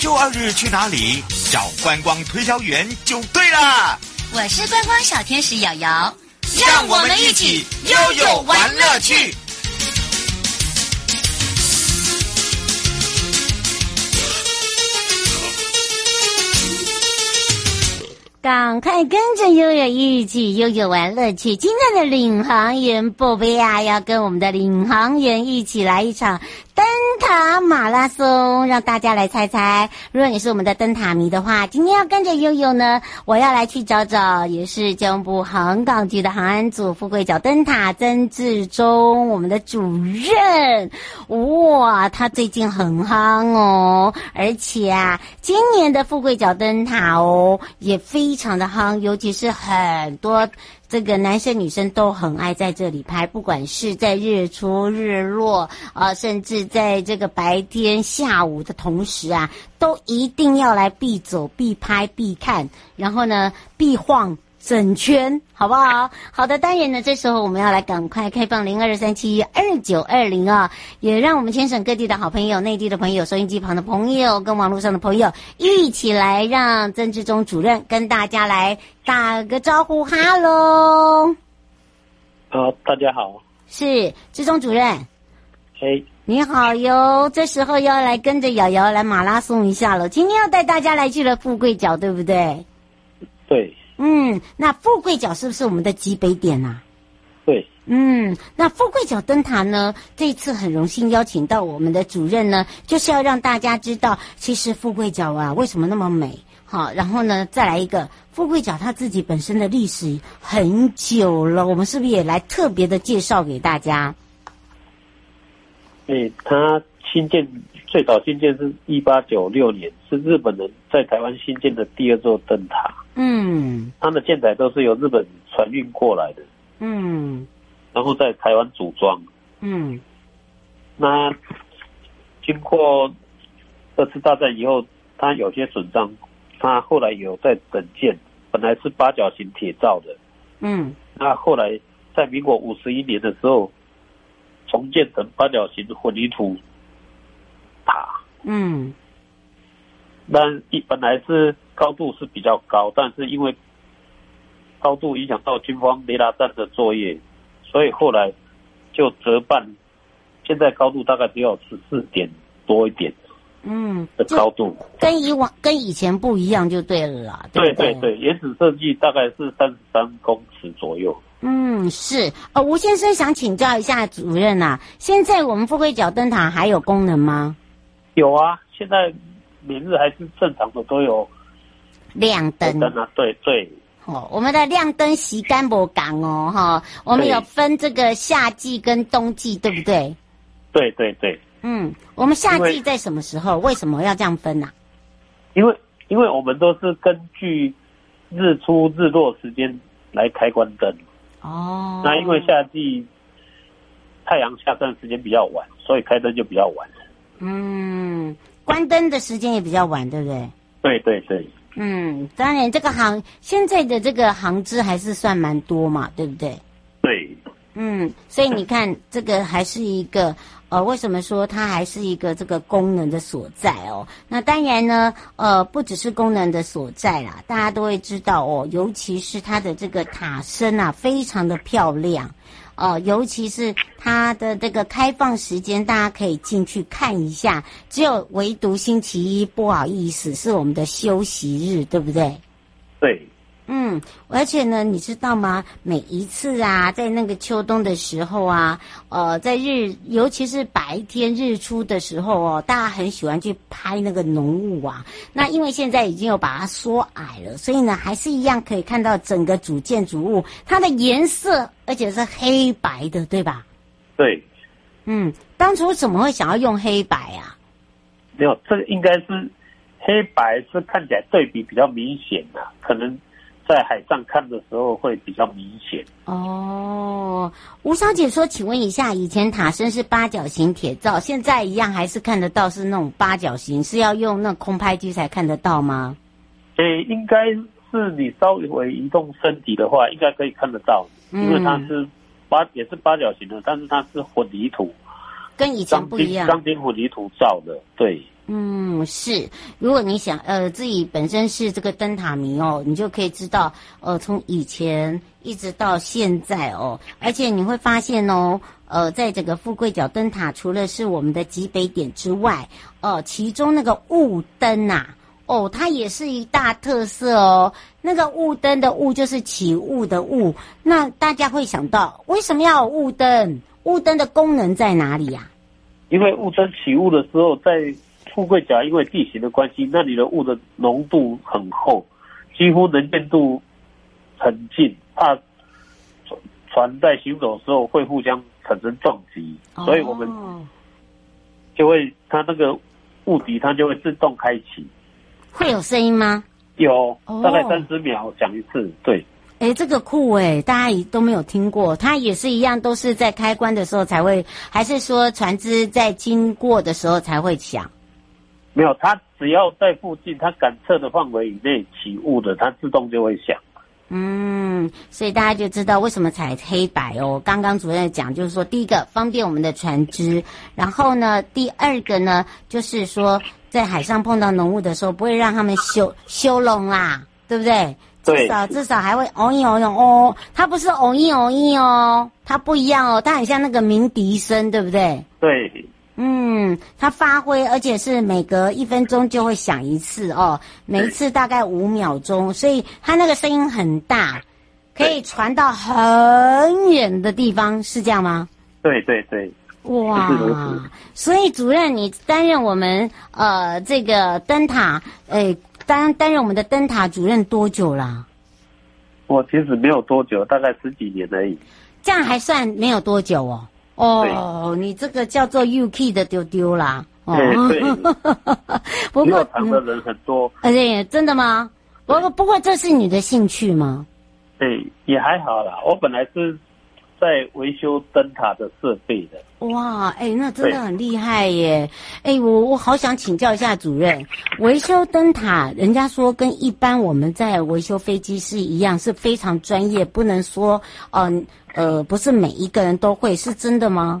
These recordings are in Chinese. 周二日去哪里？找观光推销员就对了。我是观光小天使瑶瑶，让我们一起悠悠玩乐趣。赶快跟着悠悠一起悠悠玩乐趣！今天的领航员宝贝啊，要跟我们的领航员一起来一场灯塔马拉松，让大家来猜猜。如果你是我们的灯塔迷的话，今天要跟着悠悠呢，我要来去找找，也是交通部航港局的航安组富贵角灯塔曾志忠，我们的主任。哇，他最近很夯哦，而且啊，今年的富贵角灯塔哦，也非常的夯，尤其是很多这个男生女生都很爱在这里拍，不管是在日出日落啊，甚至在这个白天下午的同时啊，都一定要来必走必拍必看，然后呢必晃整圈，好不好？好的，当然呢，这时候我们要来赶快开放0223712920啊，也让我们全省各地的好朋友、内地的朋友、收音机旁的朋友跟网络上的朋友一起来，让曾志忠主任跟大家来打个招呼，哈喽。好，大家好。是志忠主任。嘿。你好哟，这时候要来跟着瑶瑶来马拉松一下了。今天要带大家来去了富贵角，对不对？对。嗯，那富贵角是不是我们的极北点啊？对。嗯，那富贵角灯塔呢，这次很荣幸邀请到我们的主任呢，就是要让大家知道，其实富贵角啊为什么那么美。好，然后呢再来一个富贵角它自己本身的历史很久了，我们是不是也来特别的介绍给大家？它最早新建是1896年，是日本人在台湾新建的第二座灯塔。嗯，它的建材都是由日本船运过来的。嗯，然后在台湾组装。嗯，那经过二次大战以后，它有些损伤，它后来有在整建，本来是八角形铁造的。嗯，那后来在民国51年的时候，重建成八角形混凝土塔。嗯，但本来是高度是比较高，但是因为高度影响到军方雷达站的作业，所以后来就折半，现在高度大概只有14点多一点。嗯，的高度跟以前不一样就对了啦。对对 对， 对，原始设计大概是33公尺左右。嗯，是。吴先生想请教一下主任啊，现在我们富贵角灯塔还有功能吗？有啊，现在每日还是正常的都有亮灯啊。对对。我们的亮灯时间不同哦，我们有分这个夏季跟冬季，对不对？对对对。嗯，我们夏季在什么时候？为什么要这样分啊？因为我们都是根据日出日落时间来开关灯。哦，那因为夏季太阳下山时间比较晚，所以开灯就比较晚。嗯，关灯的时间也比较晚，对不对？对对对。嗯，当然这个现在的这个航资还是算蛮多嘛，对不对？对。嗯，所以你看这个还是一个为什么说它还是一个这个功能的所在哦？那当然呢，不只是功能的所在啦，大家都会知道哦，尤其是它的这个塔身啊，非常的漂亮哦，尤其是它的这个开放时间，大家可以进去看一下。只有唯独星期一，不好意思，是我们的休息日，对不对？对。嗯，而且呢，你知道吗？每一次啊，在那个秋冬的时候啊，尤其是白天日出的时候哦，大家很喜欢去拍那个浓雾啊。那因为现在已经有把它缩矮了，所以呢，还是一样可以看到整个主建筑物它的颜色，而且是黑白的，对吧？对。嗯，当初怎么会想要用黑白啊？没有，这应该是黑白是看起来对比比较明显的，可能在海上看的时候会比较明显。哦，吴小姐说，请问一下，以前塔身是八角形铁造，现在一样还是看得到是那种八角形？是要用那空拍机才看得到吗？应该是你稍微移动身体的话，应该可以看得到，因为它是也是八角形的，但是它是混凝土，跟以前不一样，钢筋混凝土造的，对。嗯，是。如果你想自己本身是这个灯塔迷哦，你就可以知道从以前一直到现在哦，而且你会发现哦，在整个富贵角灯塔，除了是我们的极北点之外，其中那个雾灯啊，哦，它也是一大特色哦。那个雾灯的雾就是起雾的雾，那大家会想到为什么要有雾灯？雾灯的功能在哪里啊？因为雾灯起雾的时候，在富贵角因为地形的关系，那里的雾的浓度很厚，几乎能见度很近，怕船在行走的时候会互相产生撞击，所以我们就会它那个雾笛它就会自动开启。会有声音吗？有，大概30秒讲一次。对，这个酷大家也都没有听过。它也是一样，都是在开关的时候才会，还是说船只在经过的时候才会响？没有，它只要在附近，它感测的范围以内起雾的，它自动就会响。嗯，所以大家就知道为什么踩黑白哦。刚刚主任讲，就是说第一个方便我们的船只，然后呢，第二个呢，就是说在海上碰到浓雾的时候，不会让他们修拢啦，对不对？至少还会哦一哦一哦，它不是哦一哦一哦，它不一样哦，它很像那个鸣笛声，对不对？对。嗯，它发挥，而且是每隔1分钟就会响一次哦，每一次大概5秒钟，所以它那个声音很大，可以传到很远的地方，是这样吗？对对对。哇，所以主任，你担任我们这个灯塔，担任我们的灯塔主任多久啦？我其实没有多久，大概10几年而已。这样还算没有多久哦。哦，你这个叫做 UK 的丢丢啦。哦，对。不过厂的人很多。对，真的吗？不过这是你的兴趣吗？对，也还好啦。我本来是在维修灯塔的设备的。哇，那真的很厉害耶！我好想请教一下主任，维修灯塔，人家说跟一般我们在维修飞机是一样，是非常专业，不能说不是每一个人都会，是真的吗？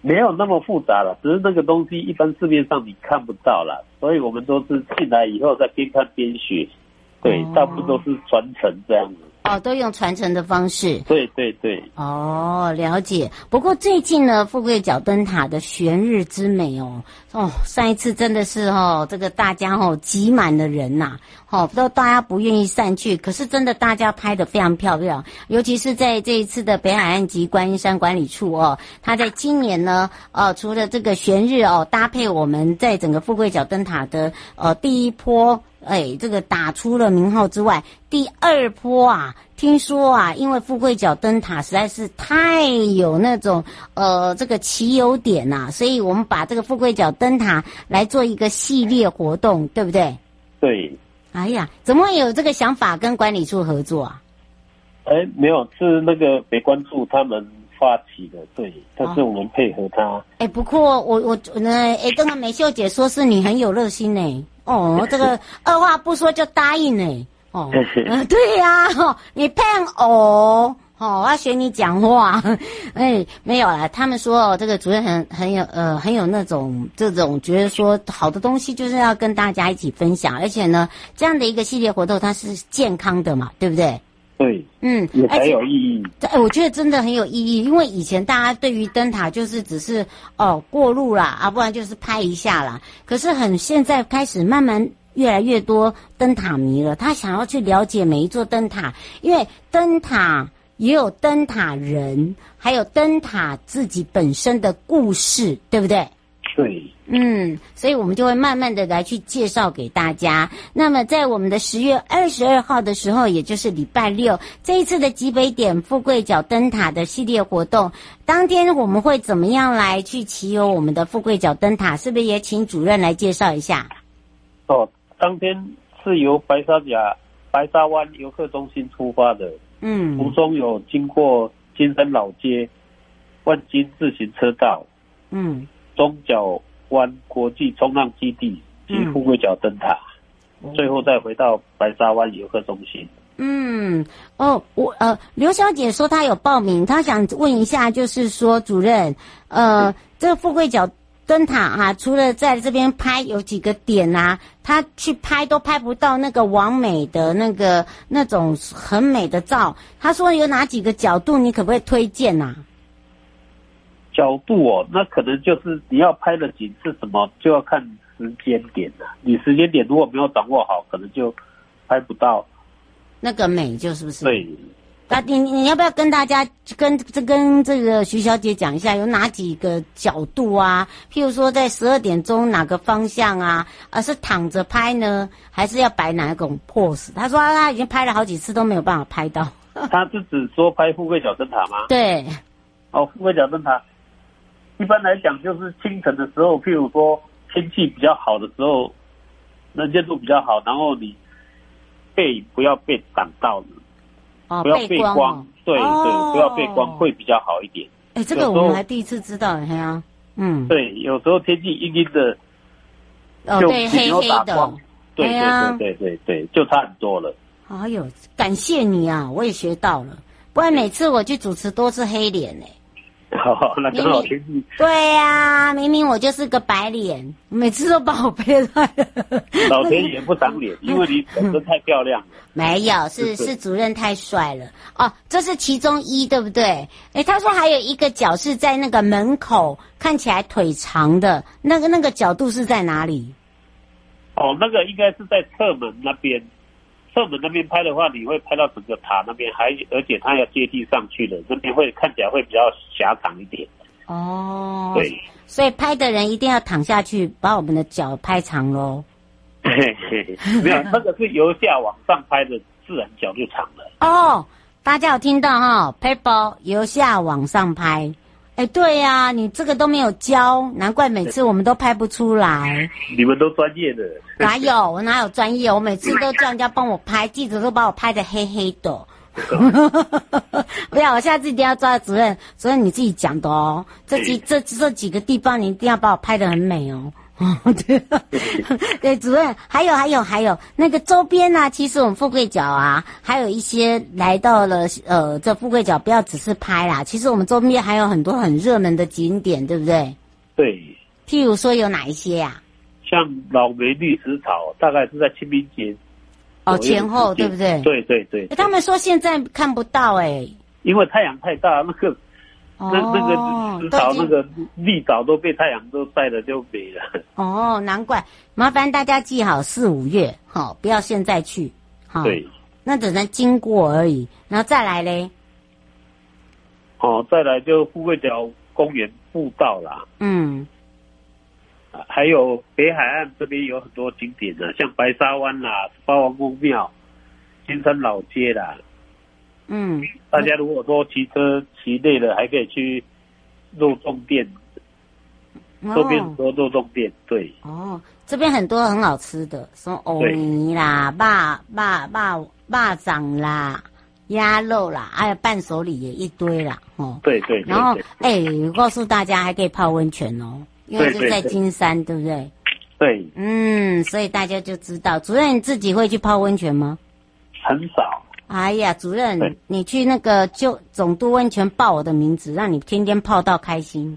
没有那么复杂了，只是那个东西一般市面上你看不到了，所以我们都是进来以后再边看边学。对，大部分都是传承这样子。哦，都用传承的方式。对对对。哦，了解。不过最近呢，富贵角灯塔的悬日之美哦，上一次真的是这个大家挤满了人呐，大家不愿意散去。可是真的大家拍得非常漂亮，尤其是在这一次的北海岸及观音山管理处哦，它在今年呢，除了这个悬日搭配我们在整个富贵角灯塔的第一波。这个打出了名号之外，第二波啊，听说啊，因为富贵角灯塔实在是太有那种这个奇优点啊，所以我们把这个富贵角灯塔来做一个系列活动，对不对？对。哎呀，怎么会有这个想法跟管理处合作啊？没有，是那个北关处他们发起的，对，但是我们配合他。不过我呢，刚刚美秀姐说是你很有热心呢。这个二话不说就答应呢。对呀，你骗我，我要学你讲话。没有啦，他们说这个主任很有那种这种觉得说好的东西就是要跟大家一起分享，而且呢，这样的一个系列活动它是健康的嘛，对不对？对，也很有意义。我觉得真的很有意义，因为以前大家对于灯塔就是只是过路啦，不然就是拍一下啦。可是现在开始慢慢越来越多灯塔迷了，他想要去了解每一座灯塔，因为灯塔也有灯塔人，还有灯塔自己本身的故事，对不对？对。所以我们就会慢慢的来去介绍给大家。那么在我们的10月22号的时候，也就是礼拜六，这一次的极北点富贵角灯塔的系列活动，当天我们会怎么样来去骑游我们的富贵角灯塔？是不是也请主任来介绍一下？当天是由白沙湾游客中心出发的，途中有经过金山老街、万金自行车道，中角湾国际冲浪基地及富贵角灯塔，最后再回到白沙湾游客中心。刘小姐说她有报名，她想问一下，就是说主任，这个富贵角灯塔啊，除了在这边拍有几个点啊，他去拍都拍不到那个完美的那种很美的照。他说有哪几个角度，你可不可以推荐啊？角度哦，那可能就是你要拍的景是什么，就要看时间点了。你时间点如果没有掌握好，可能就拍不到那个美，就是不是？对。那、啊、你要不要跟大家跟这个徐小姐讲一下，有哪几个角度啊？譬如说在12点钟哪个方向啊？是躺着拍呢，还是要摆哪种 pose？ 她说她已经拍了好几次都没有办法拍到。她是只说拍富贵角灯塔吗？对。哦，富贵角灯塔，一般来讲就是清晨的时候，譬如说天气比较好的时候，能见度比较好，然后你背不要被挡到了。哦、不要背光，哦、对、哦、对，不要背光会比较好一点。哎、欸，这个我们还第一次知道，哎呀、啊，嗯，对，有时候天气阴阴的，哦，对，黑黑的，对对对对对对，就差很多了。哎呦，感谢你啊，我也学到了，不然每次我去主持都是黑脸哎、欸。好，那很好听。对呀、啊，明明我就是个白脸，每次都把我背来了。老天爷不赏脸，因为你长得太漂亮了。没有，是主任太帅了哦。这是其中一，对不对？哎，他说还有一个角是在那个门口，看起来腿长的那个角度是在哪里？哦，那个应该是在侧门那边。侧门那边拍的话，你会拍到整个塔那边，而且它要阶梯上去了，那边会看起来会比较狭长一点。哦，对，所以拍的人一定要躺下去，把我们的脚拍长喽。没有，那个是由下往上拍的，自然脚就长了。哦，大家有听到哈 ？Paper 由下往上拍。哎，对呀、啊，你这个都没有教，难怪每次我们都拍不出来。你们都专业的？哪有？我哪有专业？我每次都叫人家帮我拍，记者都把我拍得黑黑的。不要，我下次一定要抓主任。主任你自己讲的哦，这几个地方你一定要把我拍得很美哦。对，对，主任，还有那个周边啊，其实我们富贵角啊，还有一些来到了这富贵角，不要只是拍啦，其实我们周边还有很多很热门的景点，对不对？对。譬如说有哪一些啊？像老梅绿石草，大概是在清明节哦前后，对不对？对对 对, 对。他们说现在看不到欸，因为太阳太大，那个石藻那个绿藻都被太阳都晒了就没了。哦，难怪，麻烦大家记好4、5月，好、哦，不要现在去。好、哦，对，那只能经过而已，然后再来嘞。哦，再来就富贵角公园步道啦。嗯，还有北海岸这边有很多景点的，像白沙湾啦、八王公庙、金山老街啦。嗯，大家如果说骑车骑累了，还可以去肉粽店，周边很多肉粽店，对。哦，这边很多很好吃的，什么藕泥啦、肉掌啦、鸭肉啦，还有伴手礼也一堆啦，哦。对对。然后，我告诉大家，还可以泡温泉哦，因为就在金山，对不对？对。嗯，所以大家就知道，主任你自己会去泡温泉吗？很少。哎呀，主任，你去那个就总督温泉报我的名字，让你天天泡到开心。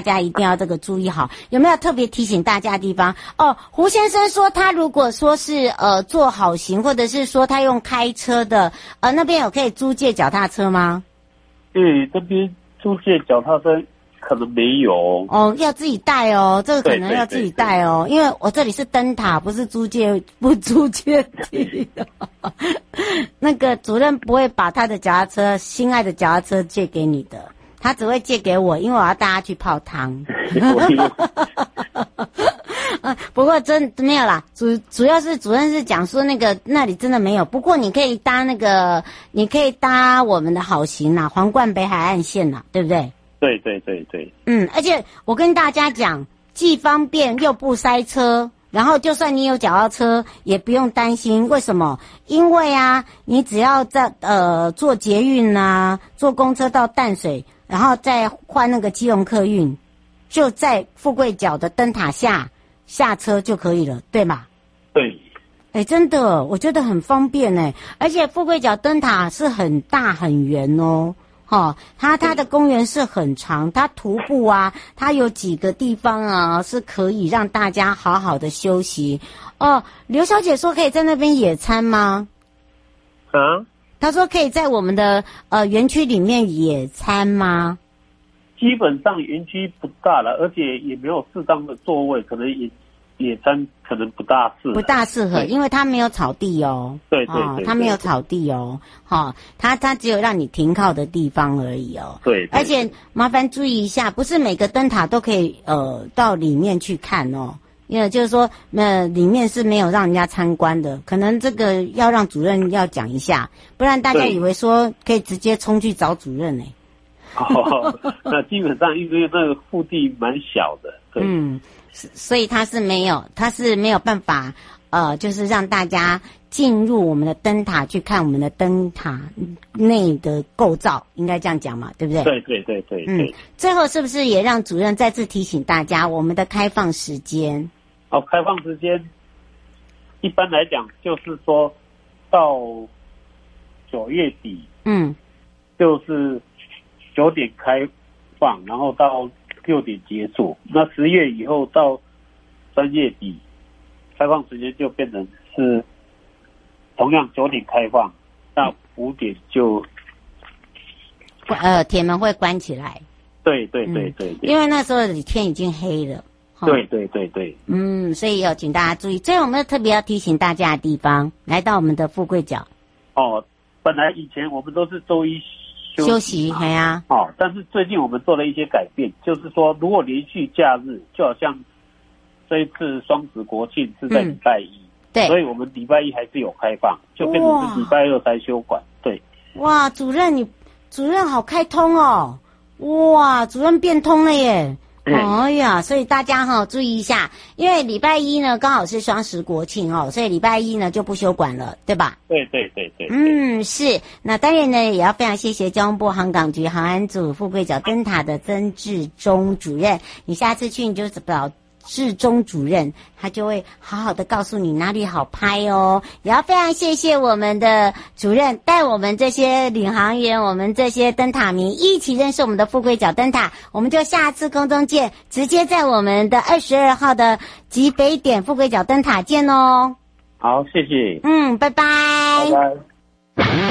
家一定要这个注意好，有没有特别提醒大家的地方？哦，胡先生说他如果说是做好行，或者是说他用开车的，那边有可以租借脚踏车吗？对，这边租借脚踏车可能没有哦，要自己带哦，这个可能要自己带哦，因为我这里是灯塔，不是租借地的。那个主任不会把他的脚踏车，心爱的脚踏车借给你的。他只会借给我，因为我要大家去泡汤。不过真没有啦，主要是主任是讲说那里真的没有。不过你可以搭我们的好行啦，皇冠北海岸线啦，对不对？对对对对。嗯，而且我跟大家讲，既方便又不塞车，然后就算你有脚踏车也不用担心。为什么？因为啊，你只要在坐捷运啊，坐公车到淡水，然后再换那个基隆客运，就在富贵角的灯塔下下车就可以了，对吗？对。哎，真的，我觉得很方便哎，而且富贵角灯塔是很大很圆哦。哦，它的公园是很长，它徒步啊，它有几个地方啊是可以让大家好好的休息。哦，刘小姐说可以在那边野餐吗？啊？她说可以在我们的园区里面野餐吗？基本上园区不大了，而且也没有适当的座位，可能野餐可能不大适合，因为它没有草地哦。对对 对，它没有草地哦，哦，它只有让你停靠的地方而已哦。对， 对， 对，而且麻烦注意一下，不是每个灯塔都可以到里面去看哦，因为就是说里面是没有让人家参观的，可能这个要让主任要讲一下，不然大家以为说可以直接冲去找主任呢。哦，那基本上因为那个腹地蛮小的，对，嗯。所以它是没有办法，就是让大家进入我们的灯塔去看我们的灯塔内的构造，应该这样讲嘛，对不对？对对对 对， 对。嗯，最后是不是也让主任再次提醒大家我们的开放时间？好，开放时间一般来讲就是说到9月底，嗯，就是9点开放，然后到6点结束。那10月以后到3月底，开放时间就变成是同样9点开放，那5点就铁门会关起来。对对对 对， 对，因为那时候天已经黑了。对对对对，嗯，所以要请大家注意。所以我们特别要提醒大家的地方，来到我们的富贵角。哦，本来以前我们都是周一休息，哎呀，啊，哦！但是最近我们做了一些改变，就是说，如果连续假日，就好像这一次双子国庆是在礼拜一，对，所以我们礼拜一还是有开放，就变成是礼拜二才休馆，对。哇，主任好开通哦！哇，主任变通了耶！哎呀，所以大家哈，注意一下，因为礼拜一呢刚好是双十国庆哦，所以礼拜一呢就不休馆了，对吧？对对对 对， 对。嗯，是。那当然呢，也要非常谢谢交通部航港局航安组富贵角灯塔的曾志忠主任。你下次去你就找志忠主任，他就会好好的告诉你哪里好拍哦。也要非常谢谢我们的主任带我们这些领航员，我们这些灯塔迷一起认识我们的富贵角灯塔。我们就下次空中见，直接在我们的22号的极北点富贵角灯塔见哦。好，谢谢。嗯，拜拜。拜拜。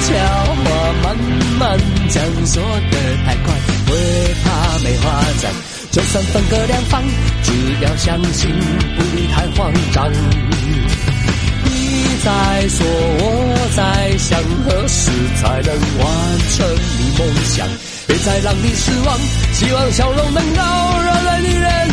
悄话問問就說得太快，會怕沒話講，就算分隔兩方，只要相信不必太慌張。你在說我在想，何時才能完成你夢想？別再讓你失望，希望笑容能夠惹來你人